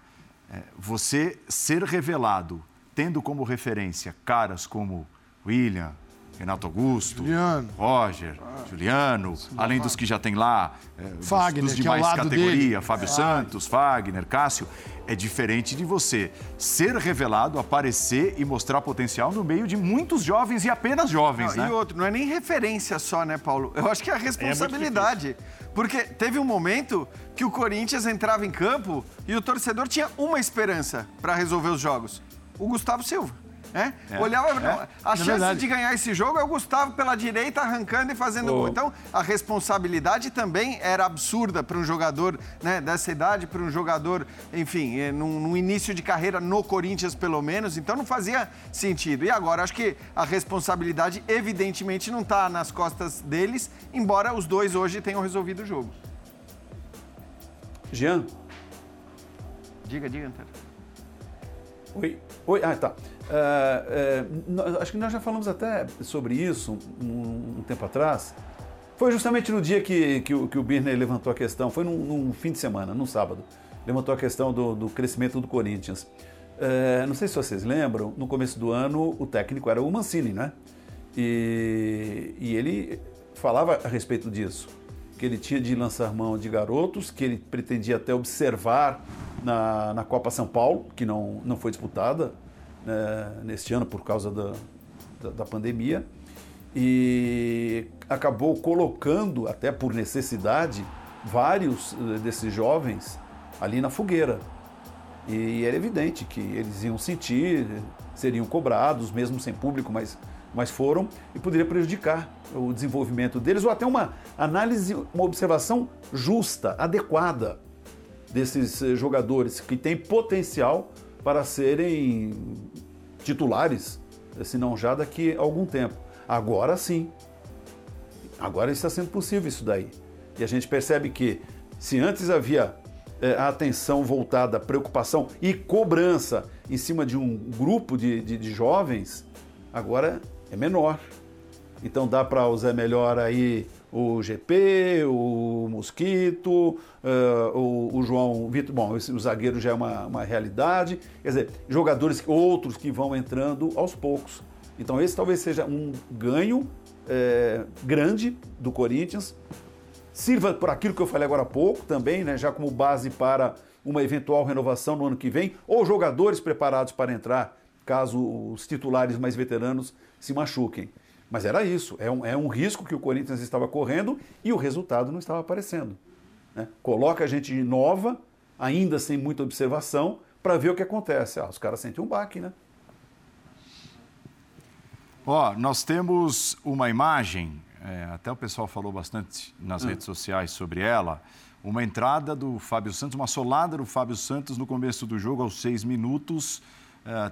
Você ser revelado, tendo como referência caras como William, Renato Augusto, Juliano, Roger, Juliano, além dos que já tem lá, Fagner, dos de mais categoria, Fábio Santos, Fagner, Cássio. É diferente de você ser revelado, aparecer e mostrar potencial no meio de muitos jovens e apenas jovens, não, né? E outro, não é nem referência só, né, Paulo? Eu acho que é a responsabilidade. Porque teve um momento que o Corinthians entrava em campo e o torcedor tinha uma esperança para resolver os jogos. O Gustavo Silva. A chance de ganhar esse jogo é o Gustavo pela direita arrancando e fazendo gol. Então, a responsabilidade também era absurda para um jogador, né, dessa idade, para um jogador, enfim, num início de carreira no Corinthians, pelo menos. Então, não fazia sentido. E agora, acho que a responsabilidade, evidentemente, não está nas costas deles, embora os dois hoje tenham resolvido o jogo. Jean? Diga, Antero. Oi, tá. Acho que nós já falamos até sobre isso um tempo atrás. Foi justamente no dia que o Birner levantou a questão, foi num fim de semana, num sábado, levantou a questão do crescimento do Corinthians. Não sei se vocês lembram, no começo do ano o técnico era o Mancini, né? E ele falava a respeito disso, que ele tinha de lançar mão de garotos, que ele pretendia até observar na Copa São Paulo, que não foi disputada neste ano por causa da pandemia, e acabou colocando, até por necessidade, vários desses jovens ali na fogueira. E era evidente que eles iam sentir, seriam cobrados, mesmo sem público, mas foram, e poderia prejudicar o desenvolvimento deles, ou até uma análise, uma observação justa, adequada desses jogadores que têm potencial para serem titulares, se não já daqui a algum tempo. Agora sim, agora está sendo possível isso daí. E a gente percebe que se antes havia a atenção voltada, preocupação e cobrança em cima de um grupo de jovens, agora é menor. Então dá para usar melhor aí o GP, o Mosquito, o João Vitor. Bom, o zagueiro já é uma realidade. Quer dizer, jogadores outros que vão entrando aos poucos. Então esse talvez seja um ganho grande do Corinthians. Sirva por aquilo que eu falei agora há pouco também, né, já como base para uma eventual renovação no ano que vem, ou jogadores preparados para entrar, caso os titulares mais veteranos se machuquem. Mas era isso, é um risco que o Corinthians estava correndo e o resultado não estava aparecendo, né? Coloca a gente nova, ainda sem muita observação, para ver o que acontece. Os caras sentem um baque, né? Nós temos uma imagem, até o pessoal falou bastante nas redes sociais sobre ela, uma entrada do Fábio Santos, uma solada do Fábio Santos no começo do jogo, aos 6 minutos.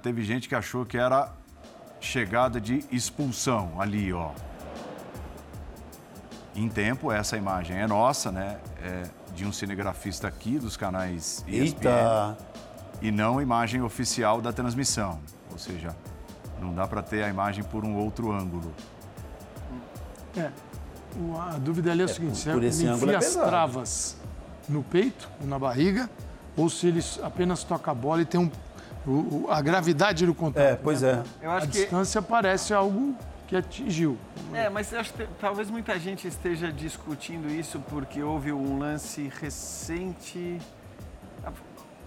Teve gente que achou que era chegada de expulsão ali, Em tempo, essa imagem é nossa, né? É de um cinegrafista aqui dos canais ESPN. Eita. E não imagem oficial da transmissão. Ou seja, não dá para ter a imagem por um outro ângulo. A dúvida ali é a seguinte, se ele enfia as travas no peito ou na barriga, ou se ele apenas toca a bola e tem a gravidade do contato. Eu acho que distância parece algo que atingiu. Mas eu acho que talvez muita gente esteja discutindo isso porque houve um lance recente.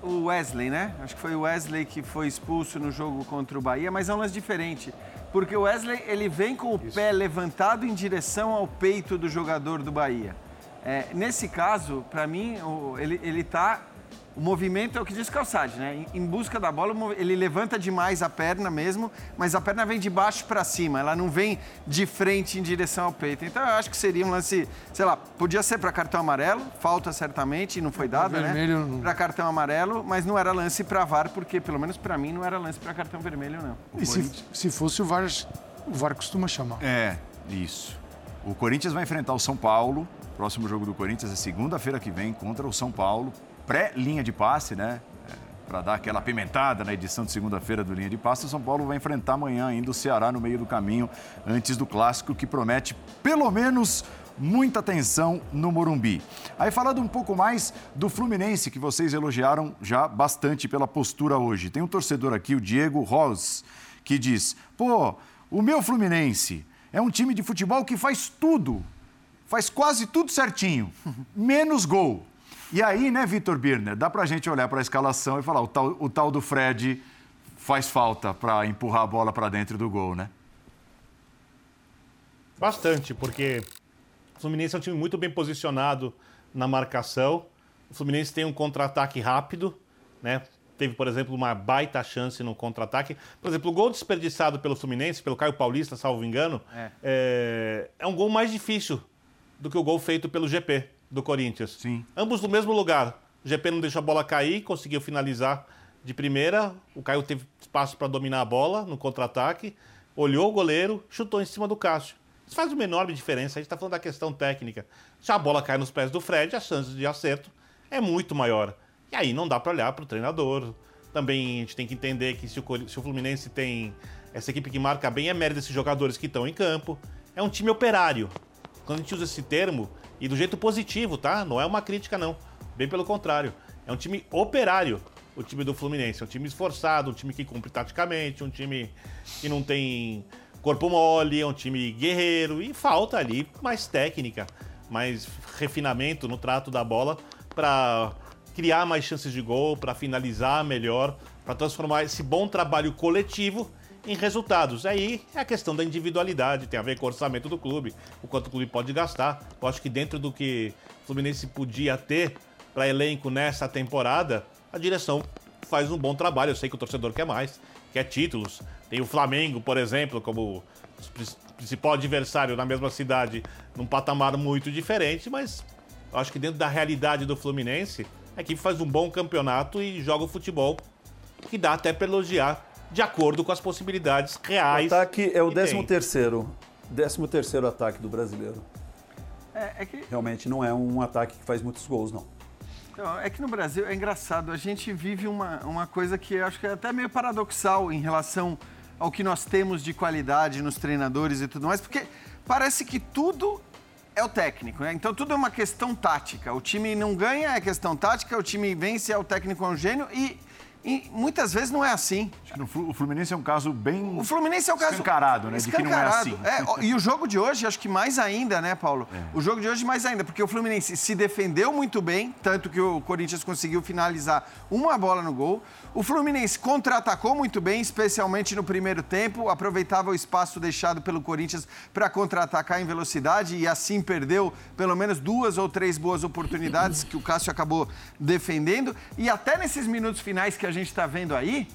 O Wesley, né? Acho que foi o Wesley que foi expulso no jogo contra o Bahia, mas é um lance diferente. Porque o Wesley, ele vem com o pé levantado em direção ao peito do jogador do Bahia. Nesse caso, para mim, ele está... O movimento é o que diz Calçade, né? Em busca da bola, ele levanta demais a perna mesmo, mas a perna vem de baixo para cima, ela não vem de frente em direção ao peito. Então, eu acho que seria um lance, sei lá, podia ser para cartão amarelo, falta certamente, não foi dada, vermelho, né? Para cartão amarelo, mas não era lance para VAR, porque, pelo menos para mim, não era lance para cartão vermelho, não. E se fosse o VAR costuma chamar. Isso. O Corinthians vai enfrentar o São Paulo, o próximo jogo do Corinthians é segunda-feira que vem contra o São Paulo, pré-linha de passe, né? Para dar aquela apimentada na edição de segunda-feira do Linha de Passe, o São Paulo vai enfrentar amanhã ainda o Ceará no meio do caminho, antes do clássico, que promete pelo menos muita tensão no Morumbi. Aí falando um pouco mais do Fluminense, que vocês elogiaram já bastante pela postura hoje. Tem um torcedor aqui, o Diego Ross, que diz: o meu Fluminense É um time de futebol que faz tudo, faz quase tudo certinho, menos gol. E aí, né, Vitor Birner, dá pra gente olhar pra escalação e falar, o tal do Fred faz falta pra empurrar a bola pra dentro do gol, né? Bastante, porque o Fluminense é um time muito bem posicionado na marcação. O Fluminense tem um contra-ataque rápido, né? Teve, por exemplo, uma baita chance no contra-ataque. Por exemplo, o gol desperdiçado pelo Fluminense, pelo Caio Paulista, salvo engano, é um gol mais difícil do que o gol feito pelo GP do Corinthians. Sim. Ambos no mesmo lugar. O GP não deixou a bola cair, conseguiu finalizar de primeira. O Caio teve espaço para dominar a bola no contra-ataque. Olhou o goleiro, chutou em cima do Cássio. Isso faz uma enorme diferença. A gente está falando da questão técnica. Se a bola cai nos pés do Fred, a chance de acerto é muito maior. E aí não dá para olhar para o treinador. Também a gente tem que entender que se o Fluminense tem essa equipe que marca bem, é mérito desses jogadores que estão em campo. É um time operário. Quando a gente usa esse termo, e do jeito positivo, tá? Não é uma crítica, não. Bem pelo contrário. É um time operário, o time do Fluminense. É um time esforçado, um time que cumpre taticamente, um time que não tem corpo mole, é um time guerreiro. E falta ali mais técnica, mais refinamento no trato da bola para criar mais chances de gol, para finalizar melhor, para transformar esse bom trabalho coletivo em resultados. Aí é a questão da individualidade, tem a ver com o orçamento do clube, o quanto o clube pode gastar. Eu acho que dentro do que o Fluminense podia ter para elenco nessa temporada, a direção faz um bom trabalho. Eu sei que o torcedor quer mais, quer títulos. Tem o Flamengo, por exemplo, como principal adversário na mesma cidade, num patamar muito diferente, mas eu acho que dentro da realidade do Fluminense, a equipe faz um bom campeonato e joga o futebol que dá até para elogiar, de acordo com as possibilidades reais. O ataque é o 13º. 13º ataque do brasileiro. É que... Realmente não é um ataque que faz muitos gols, não. Então, é que no Brasil, é engraçado, a gente vive uma coisa que eu acho que é até meio paradoxal em relação ao que nós temos de qualidade nos treinadores e tudo mais, porque parece que tudo é o técnico, né? Então tudo é uma questão tática. O time não ganha, é questão tática, o time vence, é o técnico, é um gênio E muitas vezes não é assim. Acho que o Fluminense é um caso bem... O Fluminense é um caso... escancarado, né? Escancarado. De que não é assim. E o jogo de hoje, acho que mais ainda, né, Paulo? O jogo de hoje mais ainda, porque o Fluminense se defendeu muito bem, tanto que o Corinthians conseguiu finalizar uma bola no gol. O Fluminense contra-atacou muito bem, especialmente no primeiro tempo, aproveitava o espaço deixado pelo Corinthians para contra-atacar em velocidade e assim perdeu pelo menos 2 ou 3 boas oportunidades que o Cássio acabou defendendo. E até nesses minutos finais que a gente está vendo aí,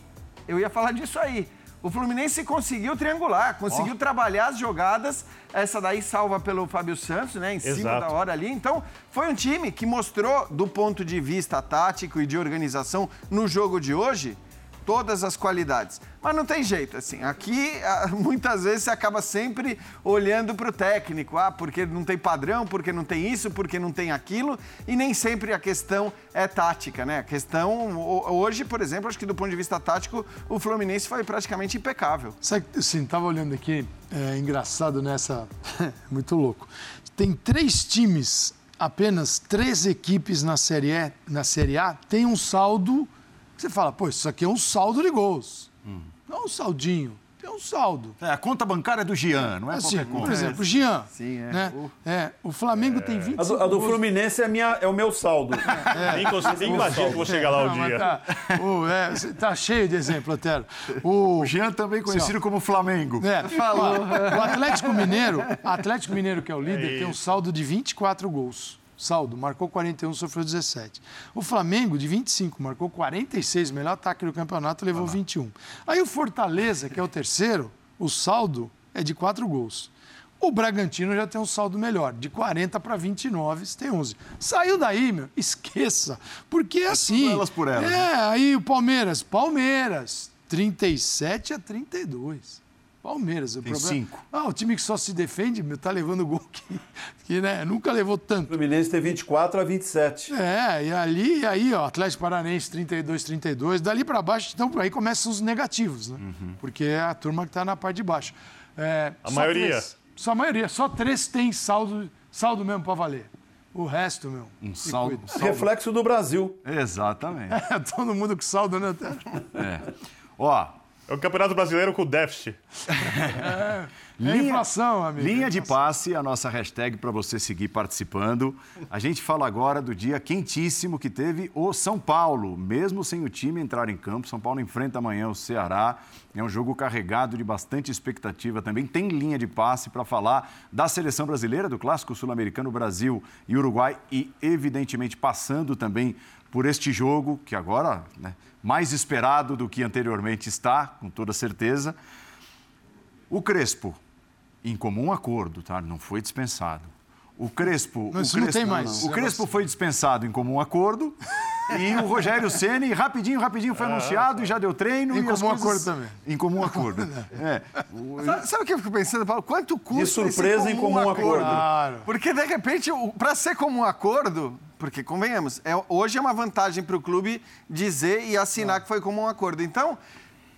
eu ia falar disso aí. O Fluminense conseguiu triangular, conseguiu trabalhar as jogadas, essa daí salva pelo Fábio Santos, né, em cima da hora ali. Então, foi um time que mostrou, do ponto de vista tático e de organização, no jogo de hoje, todas as qualidades. Mas não tem jeito, assim, aqui muitas vezes você acaba sempre olhando para o técnico, porque não tem padrão, porque não tem isso, porque não tem aquilo, e nem sempre a questão é tática, né? A questão, hoje, por exemplo, acho que do ponto de vista tático, o Fluminense foi praticamente impecável. Sabe, assim, tava olhando aqui, é engraçado nessa, muito louco, tem 3 times, apenas 3 equipes na Série A, tem um saldo que você fala, pô, isso aqui é um saldo de gols. Não é um saldinho, é um saldo. É, a conta bancária é do Jean, não é assim, qualquer conta. Por exemplo, o Jean. Sim, né? O Flamengo tem 25 gols. A do Fluminense é o meu saldo. Nem imagino que vou chegar lá um dia. Tá cheio de exemplo, Antero. O Jean também conhecido como Flamengo. O Atlético Mineiro, que é o líder, tem um saldo de 24 gols. Saldo, marcou 41, sofreu 17. O Flamengo, de 25, marcou 46, melhor ataque do campeonato, levou 21. Aí o Fortaleza, que é o terceiro, o saldo é de 4 gols. O Bragantino já tem um saldo melhor, de 40 para 29, você tem 11. Saiu daí, meu, esqueça, porque é assim... Elas por elas. Aí o Palmeiras, 37 a 32. Palmeiras, o problema... 5. O time que só se defende, meu, tá levando gol que né, nunca levou tanto. O Fluminense tem 24 a 27. E aí, Atlético Paranaense 32, dali para baixo, então aí começam os negativos, né? Porque é a turma que tá na parte de baixo. Só 3 tem saldo mesmo para valer. O resto, meu. Um saldo. Reflexo do Brasil. Exatamente. Todo mundo com saldo, né? É. É o Campeonato Brasileiro com déficit. Inflação, amigo. Linha de passe, a nossa hashtag para você seguir participando. A gente fala agora do dia quentíssimo que teve o São Paulo. Mesmo sem o time entrar em campo, São Paulo enfrenta amanhã o Ceará. É um jogo carregado de bastante expectativa também. Tem linha de passe para falar da seleção brasileira, do clássico sul-americano, Brasil e Uruguai. E, evidentemente, passando também por este jogo, que agora, né, mais esperado do que anteriormente está, com toda certeza. O Crespo, em comum acordo, tá? Não foi dispensado. O Crespo foi dispensado em comum acordo e o Rogério Ceni rapidinho foi anunciado e já deu treino. Em comum acordo também. Em comum acordo. É. Sabe o que eu fico pensando, Paulo? Quanto custa de surpresa em comum acordo? Claro. Porque, de repente, para ser comum acordo... Porque, convenhamos, hoje é uma vantagem para o clube dizer e assinar que foi comum acordo. Então...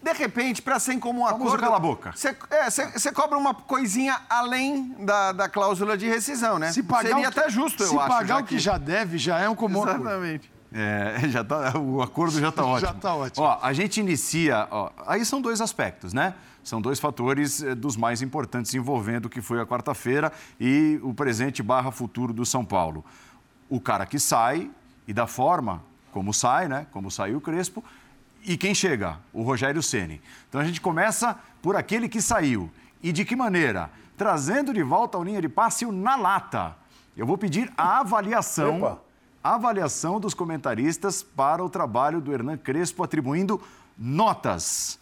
De repente, para ser em comum acordo... Cala a boca. Você cobra uma coisinha além da cláusula de rescisão, né? Seria até justo, eu acho. Se pagar o que já deve, já é um comum acordo. Exatamente. É, o acordo já está ótimo. Já está ótimo. Ó, a gente inicia... Ó, aí são dois aspectos, né? São dois fatores dos mais importantes envolvendo o que foi a quarta-feira e o presente / futuro do São Paulo. O cara que sai e da forma como sai, né? Como saiu o Crespo... E quem chega? O Rogério Ceni. Então a gente começa por aquele que saiu. E de que maneira? Trazendo de volta a linha de passe na lata. Eu vou pedir a avaliação dos comentaristas para o trabalho do Hernan Crespo, atribuindo notas.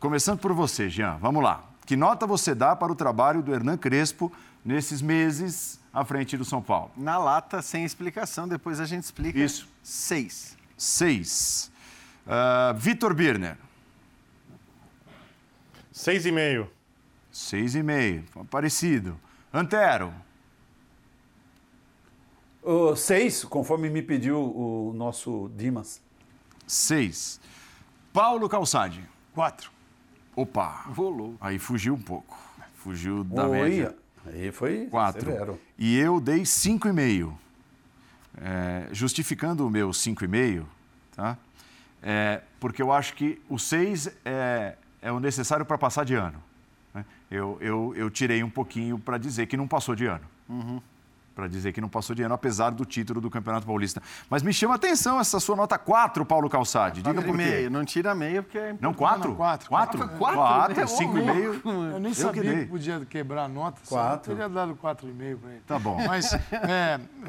Começando por você, Jean. Vamos lá. Que nota você dá para o trabalho do Hernan Crespo nesses meses à frente do São Paulo? Na lata, sem explicação. Depois a gente explica. Isso. 6. Vitor Birner. 6,5. 6,5. Parecido. Antero. 6, conforme me pediu o nosso Dimas. 6. Paulo Calçade. 4. Opa. Volou. Aí fugiu um pouco. Fugiu da média. Aí foi 4. Severo. E eu dei 5,5. Justificando o meu 5,5, tá? Porque eu acho que o 6 é o necessário para passar de ano. Né? Eu tirei um pouquinho para dizer que não passou de ano. Uhum. Para dizer que não passou de ano, apesar do título do Campeonato Paulista. Mas me chama a atenção essa sua nota 4, Paulo Calçade. Diga por quê. Meio. Não tira meio, porque é importante. Não, 4? 4, 5,5. Eu nem sabia que podia quebrar a nota. 4. Eu teria dado 4,5 para ele. Tá bom. Mas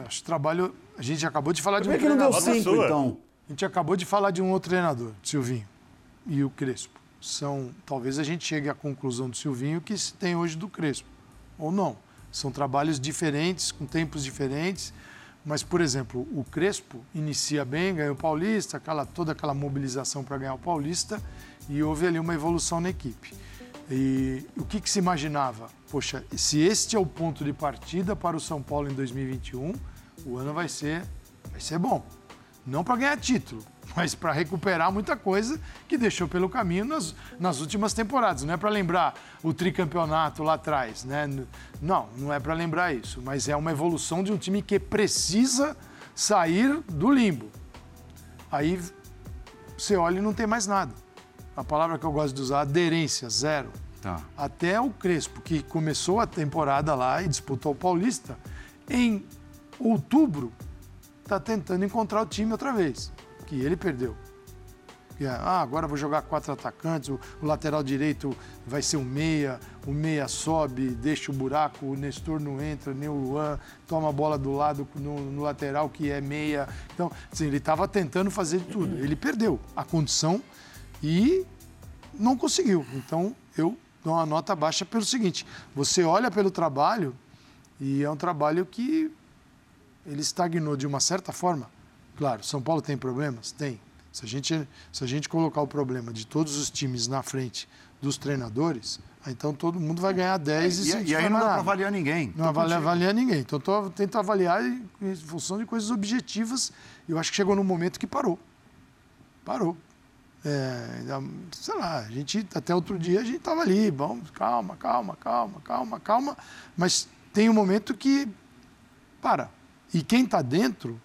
acho que trabalho... A gente acabou de falar de... Por que não deu 5, então? A gente acabou de falar de um outro treinador, Silvinho, e o Crespo. Talvez a gente chegue à conclusão do Silvinho que se tem hoje do Crespo, ou não. São trabalhos diferentes, com tempos diferentes, mas, por exemplo, o Crespo inicia bem, ganhou o Paulista, toda aquela mobilização para ganhar o Paulista, e houve ali uma evolução na equipe. E o que se imaginava? Poxa, se este é o ponto de partida para o São Paulo em 2021, o ano vai ser bom. Não para ganhar título, mas para recuperar muita coisa que deixou pelo caminho nas últimas temporadas. Não é para lembrar o tricampeonato lá atrás, né? Não é para lembrar isso, mas é uma evolução de um time que precisa sair do limbo. Aí você olha e não tem mais nada. A palavra que eu gosto de usar, aderência, 0. Tá. Até o Crespo, que começou a temporada lá e disputou o Paulista, em outubro, está tentando encontrar o time outra vez, que ele perdeu. Agora vou jogar 4 atacantes, o lateral direito vai ser o meia sobe, deixa o buraco, o Nestor não entra, nem o Luan, toma a bola do lado no lateral que é meia. Então, assim, ele estava tentando fazer de tudo. Ele perdeu a condição e não conseguiu. Então, eu dou uma nota baixa pelo seguinte, você olha pelo trabalho e é um trabalho que... Ele estagnou de uma certa forma. Claro, São Paulo tem problemas? Tem. Se a gente colocar o problema de todos os times na frente dos treinadores, então todo mundo vai ganhar 10 e aí não dá para avaliar ninguém. Não avaliar ninguém. Então tento avaliar em função de coisas objetivas. Eu acho que chegou num momento que parou. Parou. Sei lá, a gente até outro dia a gente estava ali. Vamos, calma. Mas tem um momento que para. E quem está dentro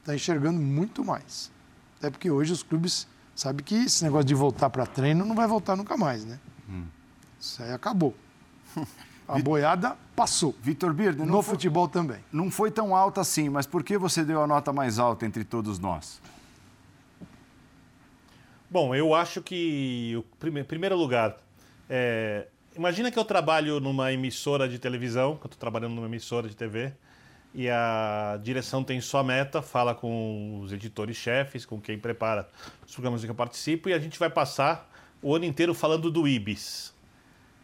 está enxergando muito mais. Até porque hoje os clubes sabem que esse negócio de voltar para treino não vai voltar nunca mais, né? Isso aí acabou. A boiada passou. Vitor Birner, no futebol também. Não foi tão alta assim, mas por que você deu a nota mais alta entre todos nós? Bom, eu acho que, em primeiro lugar, imagina que eu trabalho numa emissora de televisão, que eu estou trabalhando numa emissora de TV, e a direção tem sua meta, fala com os editores-chefes, com quem prepara os programas em que eu participo, e a gente vai passar o ano inteiro falando do Ibis.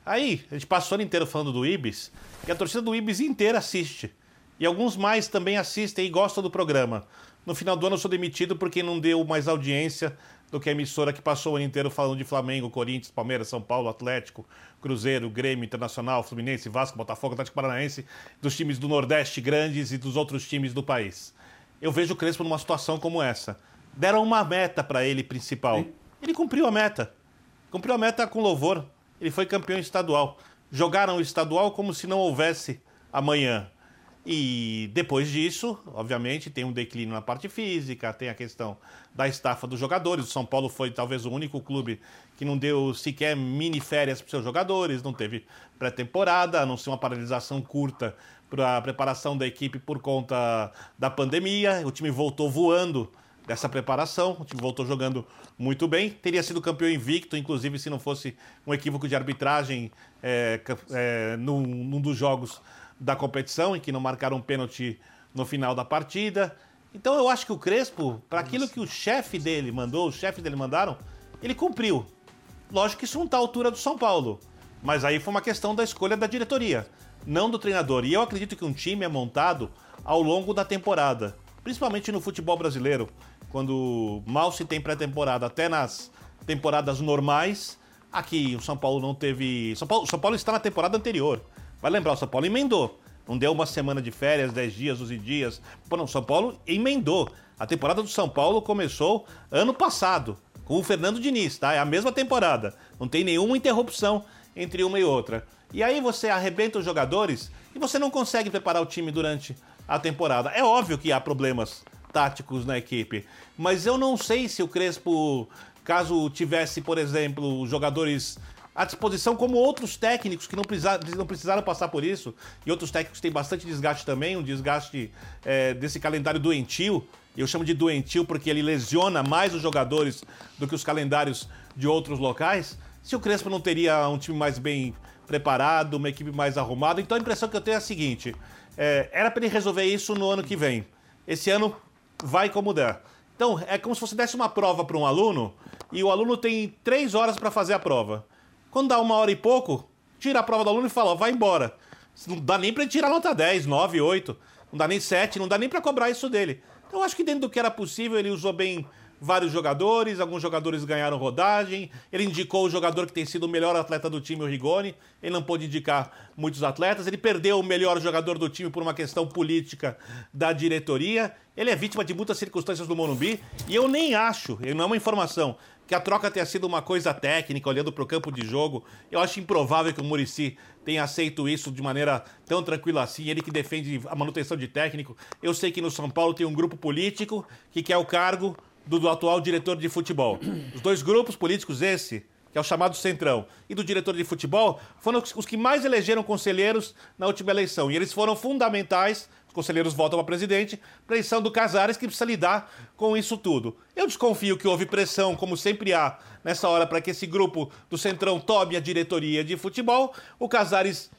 Aí, a gente passa o ano inteiro falando do Ibis, e a torcida do Ibis inteira assiste. E alguns mais também assistem e gostam do programa. No final do ano eu sou demitido porque não deu mais audiência do que a emissora que passou o ano inteiro falando de Flamengo, Corinthians, Palmeiras, São Paulo, Atlético, Cruzeiro, Grêmio, Internacional, Fluminense, Vasco, Botafogo, Atlético Paranaense, dos times do Nordeste grandes e dos outros times do país. Eu vejo o Crespo numa situação como essa. Deram uma meta para ele principal. Sim. Ele cumpriu a meta. Cumpriu a meta com louvor. Ele foi campeão estadual. Jogaram o estadual como se não houvesse amanhã. E depois disso, obviamente, tem um declínio na parte física, tem a questão da estafa dos jogadores. O São Paulo foi talvez o único clube que não deu sequer mini férias para os seus jogadores, não teve pré-temporada, a não ser uma paralisação curta para a preparação da equipe por conta da pandemia. O time voltou voando dessa preparação, o time voltou jogando muito bem. Teria sido campeão invicto, inclusive, se não fosse um equívoco de arbitragem num dos jogos da competição, em que não marcaram um pênalti no final da partida. Então eu acho que o Crespo, para aquilo que o chefe dele mandou, o chefe dele mandaram, ele cumpriu. Lógico que isso não está à altura do São Paulo, mas aí foi uma questão da escolha da diretoria, não do treinador. E eu acredito que um time é montado ao longo da temporada, principalmente no futebol brasileiro, quando mal se tem pré-temporada, até nas temporadas normais. Aqui o São Paulo não teve... São Paulo está na temporada anterior. Vai lembrar, o São Paulo emendou. Não deu uma semana de férias, 10 dias, 11 dias. Pô, não, o São Paulo emendou. A temporada do São Paulo começou ano passado, com o Fernando Diniz, tá? É a mesma temporada. Não tem nenhuma interrupção entre uma e outra. E aí você arrebenta os jogadores e você não consegue preparar o time durante a temporada. É óbvio que há problemas táticos na equipe, mas eu não sei se o Crespo, caso tivesse, por exemplo, jogadores à disposição, como outros técnicos que não precisaram passar por isso, e outros técnicos têm bastante desgaste também, um desgaste desse calendário doentio. Eu chamo de doentio porque ele lesiona mais os jogadores do que os calendários de outros locais. Se o Crespo não teria um time mais bem preparado, uma equipe mais arrumada. Então a impressão que eu tenho é a seguinte, era para ele resolver isso no ano que vem. Esse ano vai como der. Então é como se você desse uma prova para um aluno e o aluno tem 3 horas para fazer a prova. Quando dá 1 hora e pouco, tira a prova do aluno e fala, ó, vai embora. Não dá nem pra ele tirar nota 10, 9, 8, não dá nem 7, não dá nem pra cobrar isso dele. Então eu acho que dentro do que era possível, ele usou bem vários jogadores, alguns jogadores ganharam rodagem, ele indicou o jogador que tem sido o melhor atleta do time, o Rigoni, ele não pôde indicar muitos atletas, ele perdeu o melhor jogador do time por uma questão política da diretoria, ele é vítima de muitas circunstâncias do Morumbi, e eu nem acho, não é uma informação, que a troca tenha sido uma coisa técnica, olhando para o campo de jogo. Eu acho improvável que o Muricy tenha aceito isso de maneira tão tranquila assim. Ele que defende a manutenção de técnico. Eu sei que no São Paulo tem um grupo político que quer o cargo do atual diretor de futebol. Os dois grupos políticos, esse, que é o chamado Centrão, e do diretor de futebol, foram os que mais elegeram conselheiros na última eleição. E eles foram fundamentais. Os conselheiros votam para presidente, pressão do Casares, que precisa lidar com isso tudo. Eu desconfio que houve pressão, como sempre há, nessa hora, para que esse grupo do Centrão tome a diretoria de futebol. O Casares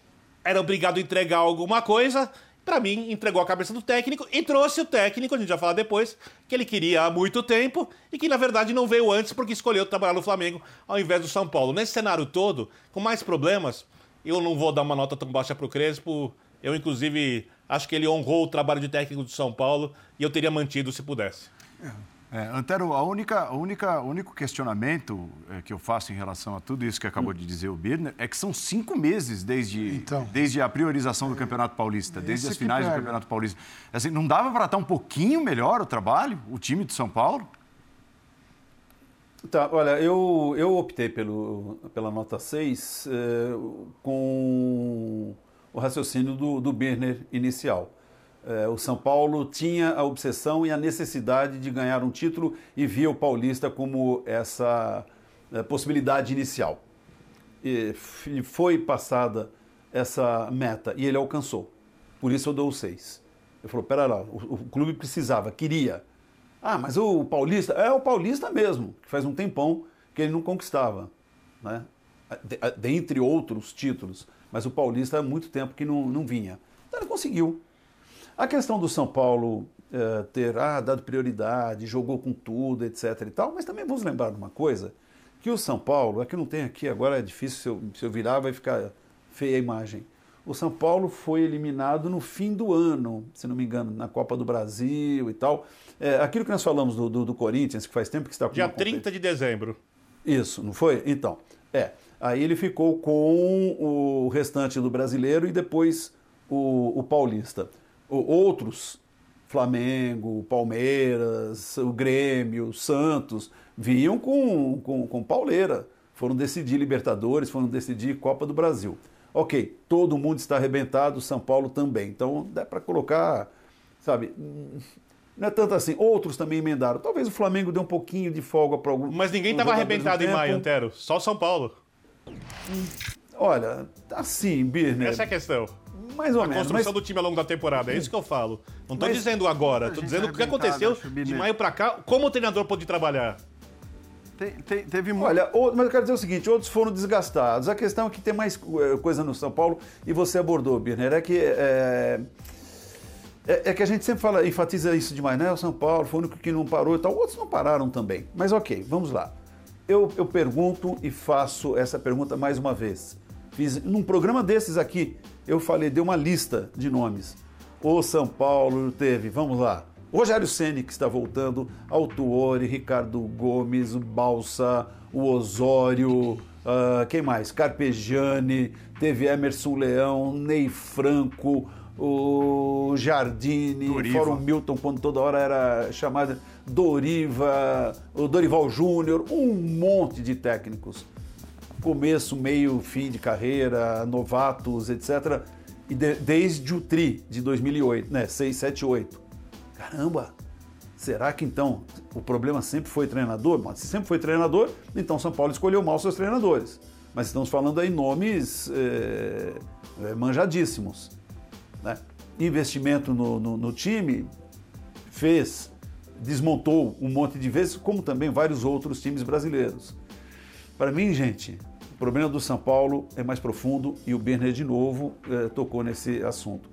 era obrigado a entregar alguma coisa. Para mim, entregou a cabeça do técnico e trouxe o técnico, a gente vai falar depois, que ele queria há muito tempo e que, na verdade, não veio antes porque escolheu trabalhar no Flamengo ao invés do São Paulo. Nesse cenário todo, com mais problemas, eu não vou dar uma nota tão baixa para o Crespo. Eu, inclusive, acho que ele honrou o trabalho de técnico do São Paulo e eu teria mantido se pudesse. Antero, o único questionamento que eu faço em relação a tudo isso que acabou de dizer o Birner é que são 5 meses desde a priorização do Campeonato Paulista, desde as finais do Campeonato Paulista. Assim, não dava para estar um pouquinho melhor o trabalho, o time de São Paulo? Tá, olha, eu optei pela nota 6 com o raciocínio do Birner inicial. O São Paulo tinha a obsessão e a necessidade de ganhar um título e via o Paulista como essa possibilidade inicial. E foi passada essa meta e ele alcançou. Por isso eu dou o 6. Ele falou, pera lá, o clube precisava, queria. Ah, mas o Paulista, é o Paulista mesmo, que faz um tempão que ele não conquistava, né? Dentre outros títulos, mas o Paulista há muito tempo que não vinha. Então ele conseguiu. A questão do São Paulo ter dado prioridade, jogou com tudo, etc e tal, mas também vamos lembrar de uma coisa, que o São Paulo, é que não tem aqui, agora é difícil, se eu virar vai ficar feia a imagem. O São Paulo foi eliminado no fim do ano, se não me engano, na Copa do Brasil e tal. É, aquilo que nós falamos do Corinthians, que faz tempo que está com... Dia 30 de dezembro. Isso, não foi? Então, aí ele ficou com o restante do brasileiro e depois o paulista. Outros, Flamengo, Palmeiras, o Grêmio, o Santos, vinham com pauleira. Foram decidir Libertadores, foram decidir Copa do Brasil. Ok, todo mundo está arrebentado, São Paulo também. Então, dá para colocar, sabe, não é tanto assim. Outros também emendaram. Talvez o Flamengo dê um pouquinho de folga para algum... Mas ninguém estava arrebentado em maio, Antero. Só o São Paulo. Olha, assim, Birner... Essa é a questão. Mais ou menos. A construção do time ao longo da temporada, é isso que eu falo. Não estou dizendo agora, estou dizendo o que aconteceu de maio para cá, como o treinador pôde trabalhar. Teve muito... Olha, mas eu quero dizer o seguinte, outros foram desgastados. A questão é que tem mais coisa no São Paulo, e você abordou, Birner, é que a gente sempre fala, enfatiza isso demais, né? O São Paulo foi o único que não parou e tal. Outros não pararam também. Mas ok, vamos lá. Eu pergunto e faço essa pergunta mais uma vez. Fiz num programa desses aqui, eu falei, dei uma lista de nomes. O São Paulo teve, vamos lá, Rogério Ceni, que está voltando, Altuori, Ricardo Gomes, Balsa, o Osório, quem mais? Carpegiani, teve Emerson Leão, Ney Franco, o Jardine, Doriva. Fora o Milton, quando toda hora era chamado, Doriva, o Dorival Júnior, um monte de técnicos. Começo, meio, fim de carreira, novatos, etc. E desde o Tri de 2008, né? 6, 7, 8. Caramba, será que então o problema sempre foi treinador? Mas se sempre foi treinador, então São Paulo escolheu mal seus treinadores. Mas estamos falando aí nomes manjadíssimos, né? Investimento no time, fez, desmontou um monte de vezes, como também vários outros times brasileiros. Para mim, gente, o problema do São Paulo é mais profundo e o Birner de novo tocou nesse assunto.